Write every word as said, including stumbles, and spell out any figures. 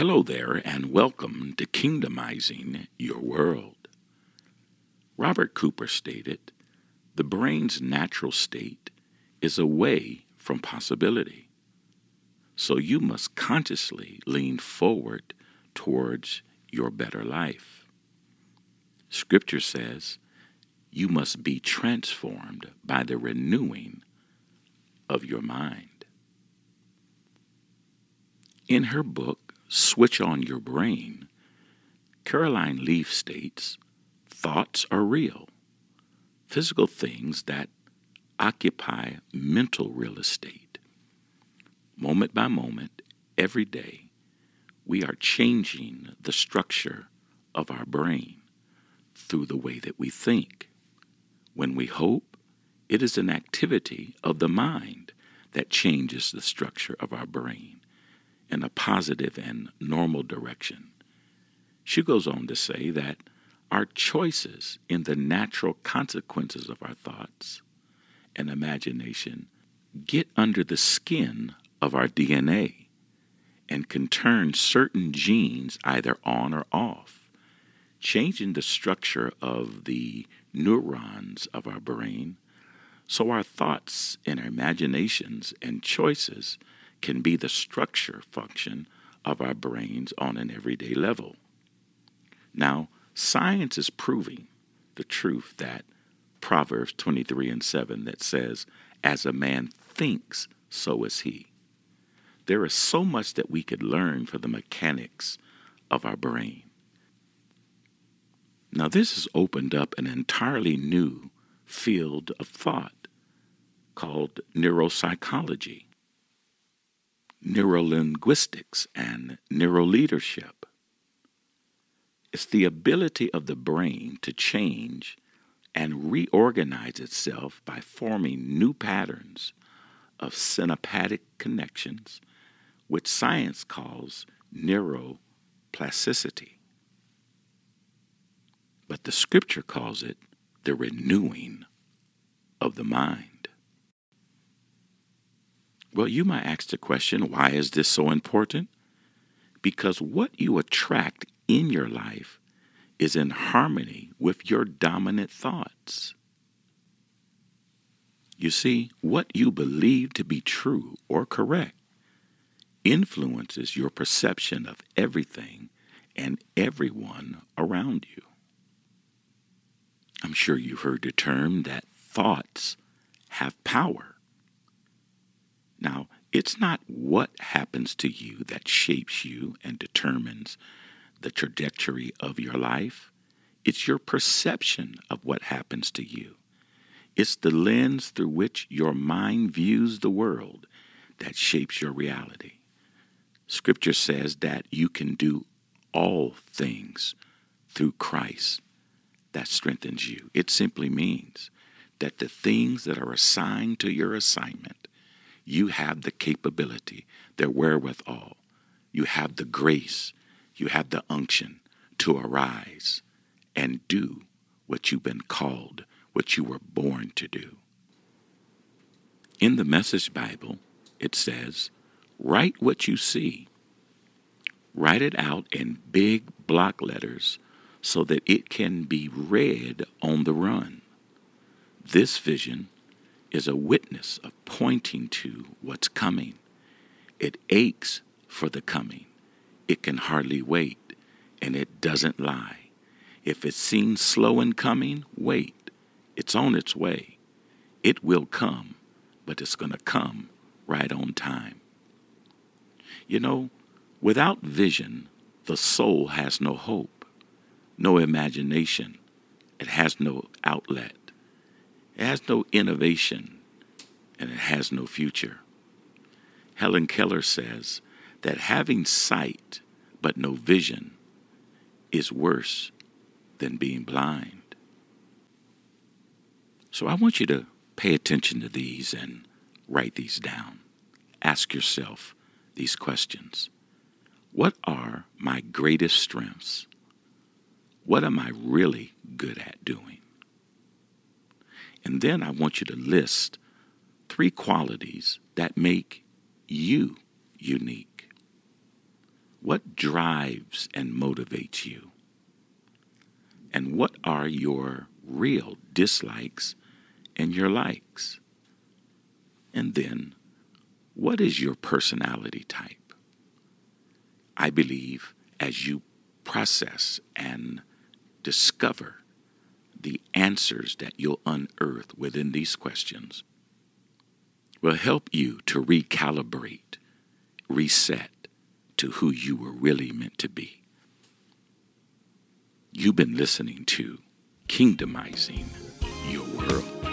Hello there, and welcome to Kingdomizing Your World. Robert Cooper stated, "The brain's natural state is away from possibility, so you must consciously lean forward towards your better life." Scripture says, "You must be transformed by the renewing of your mind." In her book, Switch on Your Brain, Caroline Leaf states, "Thoughts are real, physical things that occupy mental real estate. Moment by moment, every day, we are changing the structure of our brain through the way that we think. When we hope, it is an activity of the mind that changes the structure of our brain in a positive and normal direction." She goes on to say that our choices in the natural consequences of our thoughts and imagination get under the skin of our D N A and can turn certain genes either on or off, changing the structure of the neurons of our brain so our thoughts and our imaginations and choices can be the structure function of our brains on an everyday level. Now, science is proving the truth that Proverbs twenty-three and seven that says, "As a man thinks, so is he." There is so much that we could learn from the mechanics of our brain. Now, this has opened up an entirely new field of thought called neuropsychology, neurolinguistics, and neuroleadership. It's the ability of the brain to change and reorganize itself by forming new patterns of synaptic connections, which science calls neuroplasticity. But the scripture calls it the renewing of the mind. Well, you might ask the question, why is this so important? Because what you attract in your life is in harmony with your dominant thoughts. You see, what you believe to be true or correct influences your perception of everything and everyone around you. I'm sure you've heard the term that thoughts have power. Now, it's not what happens to you that shapes you and determines the trajectory of your life. It's your perception of what happens to you. It's the lens through which your mind views the world that shapes your reality. Scripture says that you can do all things through Christ that strengthens you. It simply means that the things that are assigned to your assignment, you have the capability, the wherewithal. You have the grace. You have the unction to arise and do what you've been called, what you were born to do. In the Message Bible, it says, "Write what you see. Write it out in big block letters so that it can be read on the run." This vision is a witness of pointing to what's coming. It aches for the coming. It can hardly wait, and it doesn't lie. If it seems slow in coming, wait. It's on its way. It will come, but it's going to come right on time. You know, without vision, the soul has no hope, no imagination. It has no outlet. It has no innovation, and it has no future. Helen Keller says that having sight but no vision is worse than being blind. So I want you to pay attention to these and write these down. Ask yourself these questions. What are my greatest strengths? What am I really good at doing? And then I want you to list three qualities that make you unique. What drives and motivates you? And what are your real dislikes and your likes? And then, what is your personality type? I believe as you process and discover the answers that you'll unearth within these questions will help you to recalibrate, reset to who you were really meant to be. You've been listening to Kingdomizing Your World.